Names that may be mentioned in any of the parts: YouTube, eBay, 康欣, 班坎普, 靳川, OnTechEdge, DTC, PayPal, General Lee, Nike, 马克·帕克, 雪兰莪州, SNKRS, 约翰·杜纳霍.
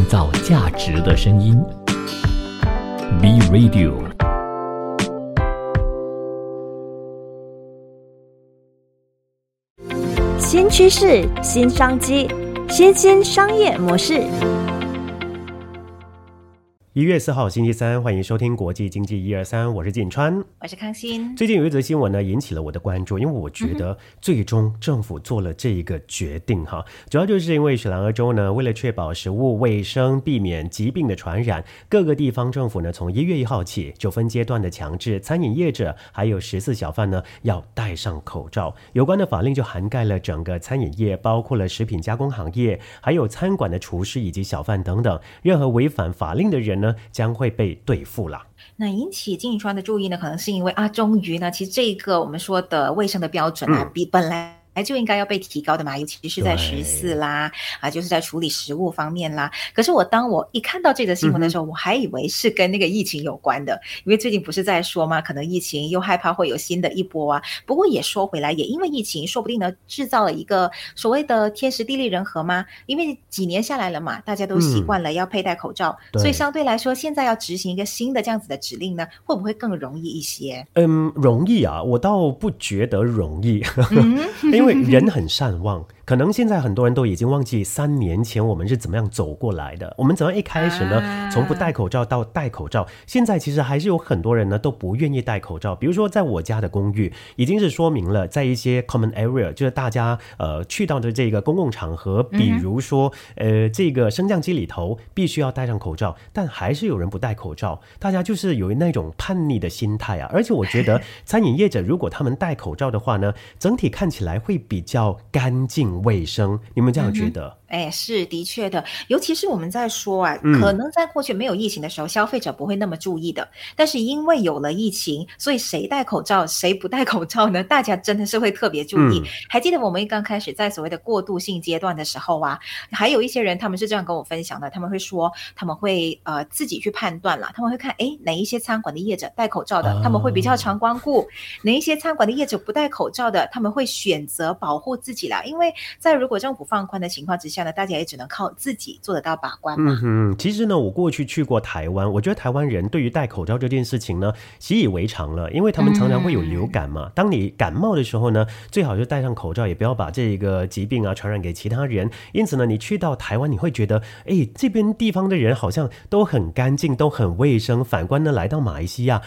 创造价值的声音 B Radio。新趋势、新商机、新兴商业模式。1月4号星期三，欢迎收听国际经济123，我是靳川，我是康欣。最近有一则新闻呢引起了我的关注，因为我觉得最终政府做了这一个决定哈，主要就是因为雪兰莪州呢，为了确保食物卫生，避免疾病的传染，各个地方政府呢从1月1号起就分阶段的强制餐饮业者还有14小贩呢要戴上口罩。有关的法令就涵盖了整个餐饮业，包括了食品加工行业，还有餐馆的厨师以及小贩等等，任何违反法令的人将会被对付了。那引起靳川的注意呢，可能是因为终于呢，其实这个我们说的卫生的标准啊，比本来就应该要被提高的嘛，尤其是在14啦就是在处理食物方面啦。可是当我一看到这则新闻的时候，我还以为是跟那个疫情有关的，因为最近不是在说嘛，可能疫情又害怕会有新的一波啊。不过也说回来，也因为疫情，说不定呢制造了一个所谓的天时地利人和嘛，因为几年下来了嘛，大家都习惯了要佩戴口罩，所以相对来说，现在要执行一个新的这样子的指令呢，会不会更容易一些？容易啊，我倒不觉得容易，因为人很善忘，可能现在很多人都已经忘记3年前我们是怎么样走过来的，我们怎么一开始呢从不戴口罩到戴口罩。现在其实还是有很多人呢都不愿意戴口罩，比如说在我家的公寓已经是说明了，在一些 common area， 就是大家去到的这个公共场合，比如说这个升降机里头必须要戴上口罩，但还是有人不戴口罩，大家就是有那种叛逆的心态啊。而且我觉得餐饮业者如果他们戴口罩的话呢，整体看起来会比较干净卫生，你们这样觉得？是的确的，尤其是我们在说可能在过去没有疫情的时候，消费者不会那么注意的，但是因为有了疫情，所以谁戴口罩谁不戴口罩呢，大家真的是会特别注意。还记得我们刚开始在所谓的过渡性阶段的时候还有一些人他们是这样跟我分享的，他们会说他们会自己去判断啦，他们会看哪一些餐馆的业者戴口罩的，他们会比较常光顾，哪一些餐馆的业者不戴口罩的，他们会选择保护自己啦，因为在如果政府放宽的情况之下，大家也只能靠自己做得到把关嘛。其实呢，我过去过台湾，我觉得台湾人对于戴口罩这件事情呢习以为常了，因为他们常常会有流感嘛，当你感冒的时候呢，最好就戴上口罩，也不要把这个疾病传染给其他人。因此呢，你去到台湾你会觉得这边地方的人好像都很干净都很卫生，反观呢来到马来西亚，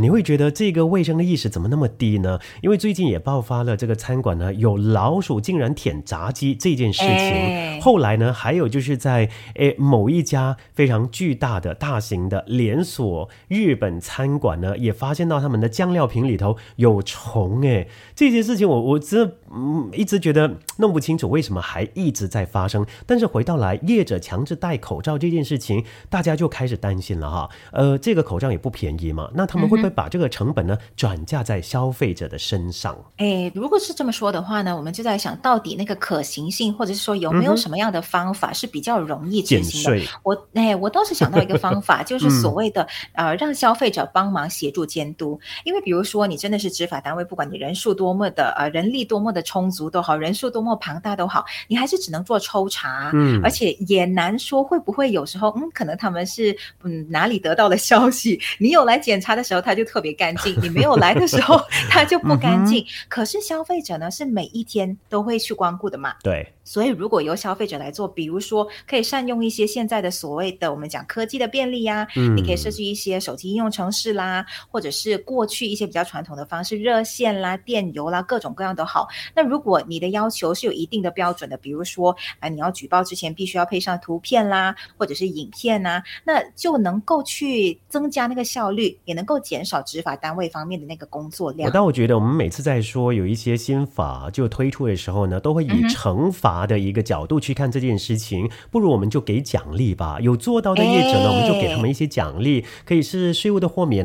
你会觉得这个卫生的意识怎么那么低呢？因为最近也爆发了这个餐馆呢有老鼠竟然舔炸鸡这件事情，后来呢还有就是在某一家非常巨大的大型的连锁日本餐馆呢，也发现到他们的酱料瓶里头有虫。这件事情我一直觉得弄不清楚为什么还一直在发生。但是回到来业者强制戴口罩这件事情，大家就开始担心了这个口罩也不便宜嘛，那他们会不会把这个成本呢转嫁在消费者的身上？如果是这么说的话呢，我们就在想到底那个可行性，或者是说有没有什么样的方法是比较容易执行的。我倒是想到一个方法就是所谓的让消费者帮忙协助监督。因为比如说你真的是执法单位，不管你人数多么的人力多么的充足都好，人数多么庞大都好，你还是只能做抽查，而且也难说会不会有时候可能他们是哪里得到的消息，你有来检查他的时候他就特别干净，你没有来的时候他就不干净。可是消费者呢是每一天都会去光顾的嘛，对，所以如果由消费者来做，比如说可以善用一些现在的所谓的我们讲科技的便利你可以设置一些手机应用程式啦，或者是过去一些比较传统的方式，热线啦电邮啦各种各样都好。那如果你的要求是有一定的标准的，比如说你要举报之前必须要配上图片啦或者是影片啦，那就能够去增加那个效率，也能够减少执法单位方面的那个工作量。我倒觉得我们每次在说有一些新法就推出的时候呢，都会以惩罚的一个角度去看这件事情，不如我们就给奖励吧。有做到的业者呢，我们就给他们一些奖励，可以是税务的豁免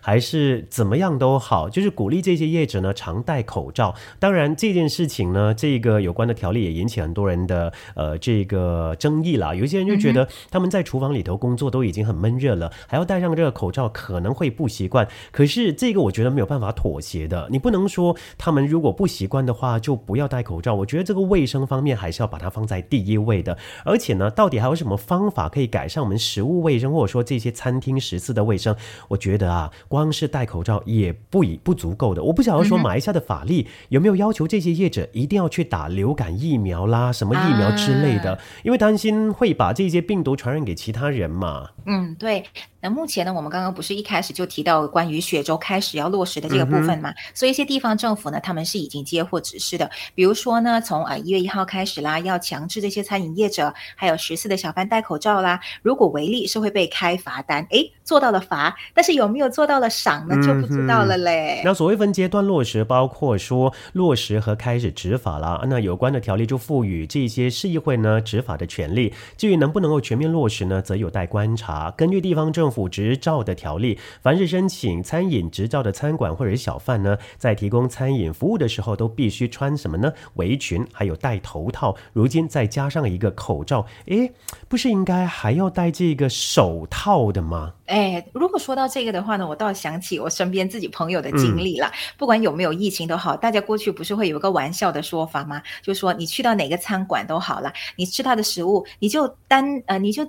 还是怎么样都好，就是鼓励这些业者呢常戴口罩。当然这件事情呢，这个有关的条例也引起很多人的这个争议啦。有些人就觉得他们在厨房里头工作都已经很闷热了，还要戴上这个口罩可能会不不习惯，可是这个我觉得没有办法妥协的，你不能说他们如果不习惯的话就不要戴口罩，我觉得这个卫生方面还是要把它放在第一位的。而且呢，到底还有什么方法可以改善我们食物卫生或者说这些餐厅食肆的卫生，我觉得啊，光是戴口罩也不足够的。我不想要说马来西亚的法律有没有要求这些业者一定要去打流感疫苗啦什么疫苗之类的，因为担心会把这些病毒传染给其他人嘛。嗯，对。那目前呢，我们刚刚不是一开始就提到关于雪州开始要落实的这个部分嘛，所以一些地方政府呢，他们是已经接获指示的，比如说呢，从1月1号开始啦，要强制这些餐饮业者还有食肆的小贩戴口罩啦，如果违例是会被开罚单。诶，做到了罚，但是有没有做到了赏呢就不知道了嘞。那所谓分阶段落实，包括说落实和开始执法啦，那有关的条例就赋予这些市议会呢执法的权利，至于能不能够全面落实呢，则有待观察。根据地方政府执照的条例，凡是申请餐饮执照的餐馆或者小贩呢，在提供餐饮服务的时候都必须穿什么呢？围裙还有戴头套，如今再加上一个口罩，诶，不是应该还要戴这个手套的吗？哎，如果说到这个的话呢，我倒想起我身边自己朋友的经历啦。不管有没有疫情都好，大家过去不是会有一个玩笑的说法吗？就说你去到哪个餐馆都好啦，你吃他的食物，你就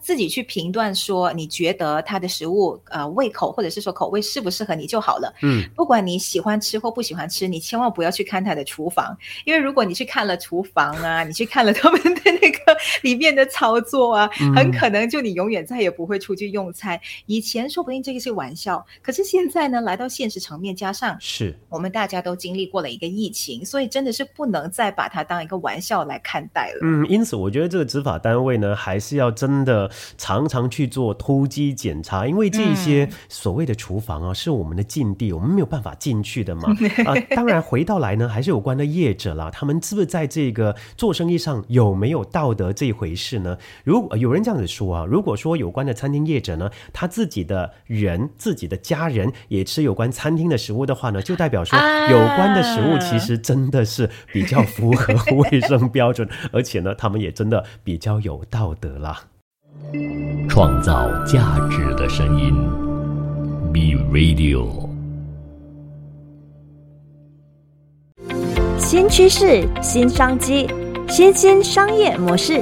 自己去评断说你觉得他的食物胃口或者是说口味适不适合你就好了。不管你喜欢吃或不喜欢吃，你千万不要去看他的厨房，因为如果你去看了厨房啊，你去看了他们的那个里面的操作啊，很可能就你永远再也不会出去用餐。以前说不定这个是玩笑，可是现在呢，来到现实层面，加上是我们大家都经历过了一个疫情，所以真的是不能再把它当一个玩笑来看待了。因此我觉得这个执法单位呢，还是要真的常常去做突击检查，因为这些所谓的厨房啊，是我们的禁地，我们没有办法进去的嘛。当然回到来呢，还是有关的业者啦，他们是不是在这个做生意上有没有道德这一回事呢？如果有人这样子说啊，如果说有关的餐厅业者呢，他自己的家人也吃有关餐厅的食物的话呢，就代表说有关的食物其实真的是比较符合卫生标准，而且呢，他们也真的比较有道德啦。创造价值的声音 ，B Radio， 新趋势、新商机、新兴商业模式。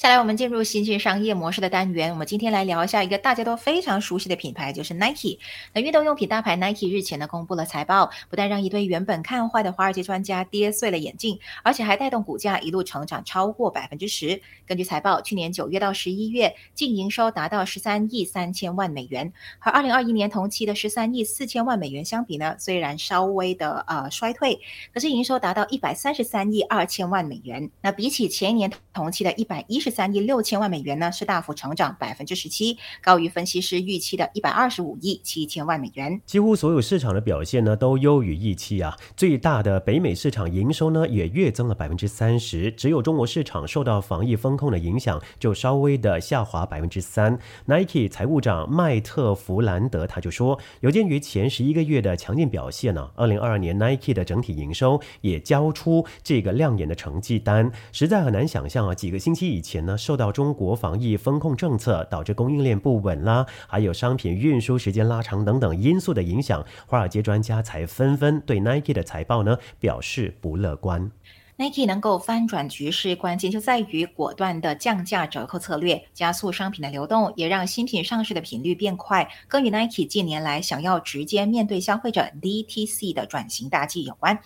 下来我们进入新兴商业模式的单元，我们今天来聊一下一个大家都非常熟悉的品牌，就是 Nike。 那运动用品大牌 Nike 日前呢公布了财报，不但让一堆原本看坏的华尔街专家跌碎了眼镜，而且还带动股价一路成长超过 10%。 根据财报，去年9月到11月净营收达到13亿3千万美元，和2021年同期的13亿4千万美元相比呢，虽然稍微的衰退，可是营收达到133亿2千万美元，那比起前一年同期的113亿6千万美元呢，是大幅成长 17%， 高于分析师预期的125亿7千万美元。几乎所有市场的表现呢都优于预期啊，最大的北美市场营收呢也跃增了 30%， 只有中国市场受到防疫风控的影响，就稍微的下滑 3%。 Nike 财务长麦特弗兰德他就说，有鉴于前11个月的强劲表现呢，2022年 Nike 的整体营收也交出这个亮眼的成绩单，实在很难想象啊，几个星期以前呢，受到中国防疫风控政策导致供应链不稳啦，还有商品运输时间拉长等等因素的影响，华尔街专家才纷纷对 Nike 的财报呢表示不乐观。Nike 能够翻转局势，关键就在于果断的降价折扣策略，加速商品的流动，也让新品上市的频率变快，更与 Nike 近年来想要直接面对消费者 DTC 的转型大计有关。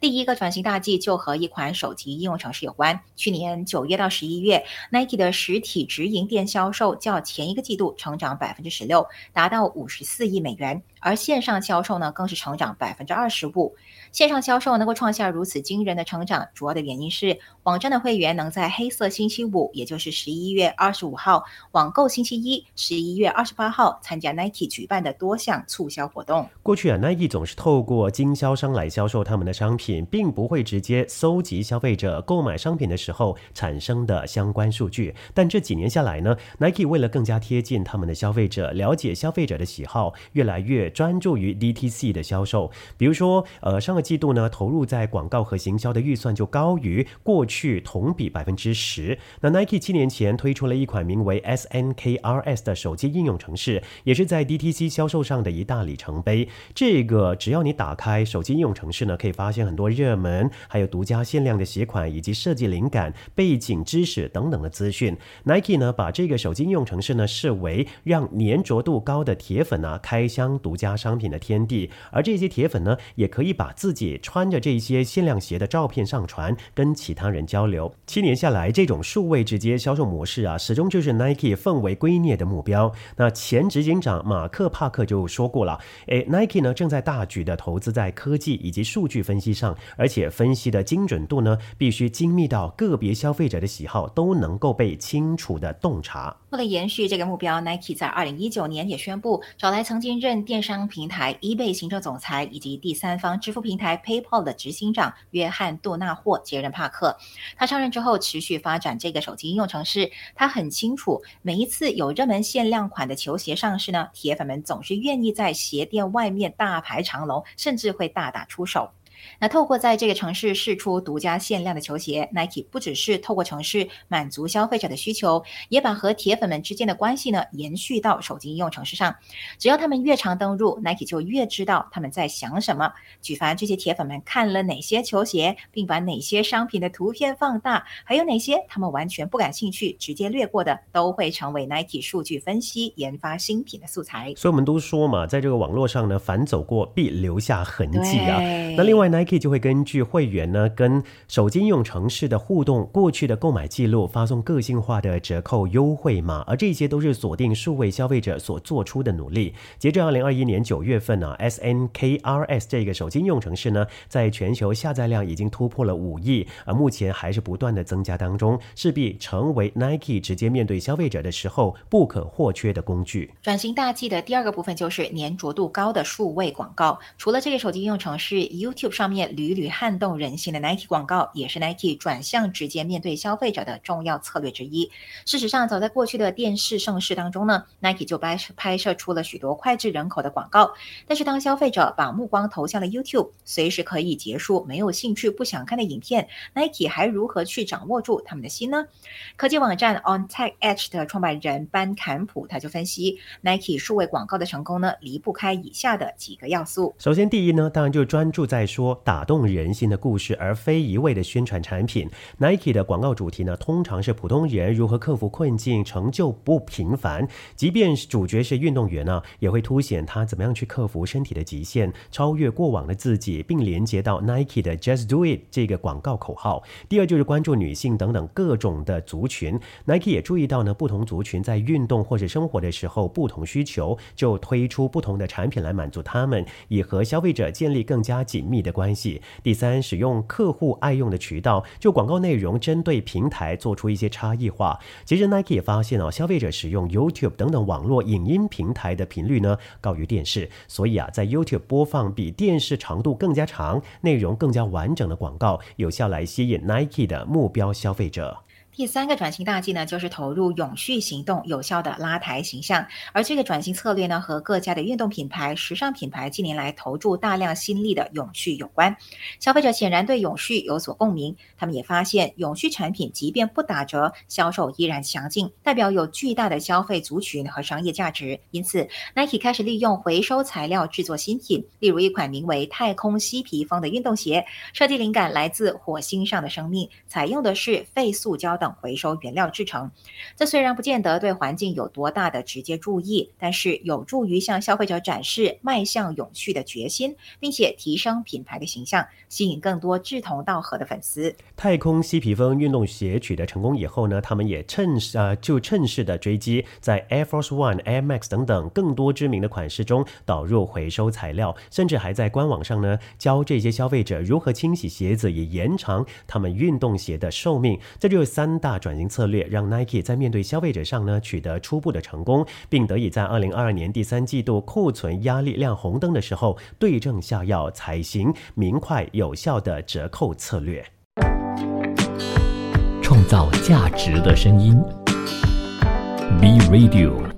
第一个转型大计就和一款手机应用程式有关。去年9月到11月 Nike 的实体直营店销售较前一个季度成长 16%， 达到54亿美元。而线上销售呢，更是成长 25%。 线上销售能够创下如此惊人的成长，主要的原因是网站的会员能在黑色星期五，也就是11月25号，网购星期一11月28号参加 Nike 举办的多项促销活动。过去啊， Nike 总是透过经销商来销售他们的商品，并不会直接搜集消费者购买商品的时候产生的相关数据，但这几年下来呢， Nike 为了更加贴近他们的消费者，了解消费者的喜好，越来越专注于 DTC 的销售，比如说上个季度呢，投入在广告和行销的预算就高于过去同比 10%。 那 Nike 7年前推出了一款名为 SNKRS 的手机应用程式，也是在 DTC 销售上的一大里程碑。这个只要你打开手机应用程式呢，可以发现很多热门还有独家限量的鞋款以及设计灵感、背景知识等等的资讯。 Nike 呢把这个手机应用程式呢视为让粘着度高的铁粉啊开箱独家商品的天地，而这些铁粉呢也可以把自己穿着这些限量鞋的照片上传，跟其他人交流。7年下来，这种数位直接销售模式啊，始终就是 Nike 奉为圭臬的目标。那前执行长马克·帕克就说过了，Nike 呢正在大举的投资在科技以及数据分析上，而且分析的精准度呢必须精密到个别消费者的喜好都能够被清楚的洞察。为了延续这个目标， Nike 在2019年也宣布找来曾经任电商平台 eBay 行政总裁以及第三方支付平台 PayPal 的执行长约翰·杜纳霍接任帕克。他上任之后持续发展这个手机应用程式，他很清楚每一次有热门限量款的球鞋上市呢，铁粉们总是愿意在鞋店外面大排长龙，甚至会大打出手。那透过在这个城市释出独家限量的球鞋， Nike 不只是透过城市满足消费者的需求，也把和铁粉们之间的关系呢延续到手机应用城市上。只要他们越常登入， Nike 就越知道他们在想什么，举凡这些铁粉们看了哪些球鞋，并把哪些商品的图片放大，还有哪些他们完全不感兴趣直接略过的，都会成为 Nike 数据分析研发新品的素材。所以我们都说嘛，在这个网络上呢，凡走过必留下痕迹啊。那另外Nike 就会根据会员呢跟手机应用程式的互动、过去的购买记录发送个性化的折扣优惠码，而这些都是锁定数位消费者所做出的努力。截至2021年9月份啊 SNKRS 这个手机应用程式呢在全球下载量已经突破了5亿，而目前还是不断的增加当中，势必成为 Nike 直接面对消费者的时候不可或缺的工具。转型大计的第二个部分就是粘着度高的数位广告。除了这个手机应用程式， YouTube 上面屡屡撼动人心的 Nike 广告也是 Nike 转向直接面对消费者的重要策略之一。事实上，早在过去的电视盛世当中呢， Nike 就拍摄出了许多脍炙人口的广告，但是当消费者把目光投向了 YouTube， 随时可以结束没有兴趣不想看的影片， Nike 还如何去掌握住他们的心呢？科技网站 OnTechEdge 的创办人班坎普他就分析 Nike 数位广告的成功呢离不开以下的几个要素。首先第一呢，当然就专注在说打动人心的故事，而非一味的宣传产品。 Nike 的广告主题呢通常是普通人如何克服困境，成就不平凡，即便主角是运动员呢，也会凸显他怎么样去克服身体的极限，超越过往的自己，并连接到 Nike 的 Just Do It 这个广告口号。第二就是关注女性等等各种的族群， Nike 也注意到呢不同族群在运动或者生活的时候不同需求，就推出不同的产品来满足他们，以和消费者建立更加紧密的关系。第三，使用客户爱用的渠道，就广告内容针对平台做出一些差异化。其实 Nike 也发现消费者使用 YouTube 等等网络影音平台的频率呢高于电视，所以在 YouTube 播放比电视长度更加长、内容更加完整的广告，有效来吸引 Nike 的目标消费者。第三个转型大计呢，就是投入永续行动，有效的拉抬形象。而这个转型策略呢，和各家的运动品牌、时尚品牌近年来投注大量心力的永续有关。消费者显然对永续有所共鸣，他们也发现永续产品即便不打折，销售依然强劲，代表有巨大的消费族群和商业价值。因此 Nike 开始利用回收材料制作新品，例如一款名为太空嬉皮风的运动鞋，设计灵感来自火星上的生命，采用的是废塑胶等回收原料制成。这虽然不见得对环境有多大的直接注意，但是有助于向消费者展示迈向永续的决心，并且提升品牌的形象，吸引更多志同道合的粉丝。太空嬉皮风运动鞋取得成功以后呢，他们也趁势的追击，在 Air Force One、Air Max 等等更多知名的款式中导入回收材料，甚至还在官网上呢教这些消费者如何清洗鞋子，以延长他们运动鞋的寿命。这就是三大转型策略，让 Nike 在面对消费者上呢取得初步的成功，并得以在2022年第3季度库存压力亮红灯的时候对症下药，采行明快有效的折扣策略。创造价值的声音，B Radio。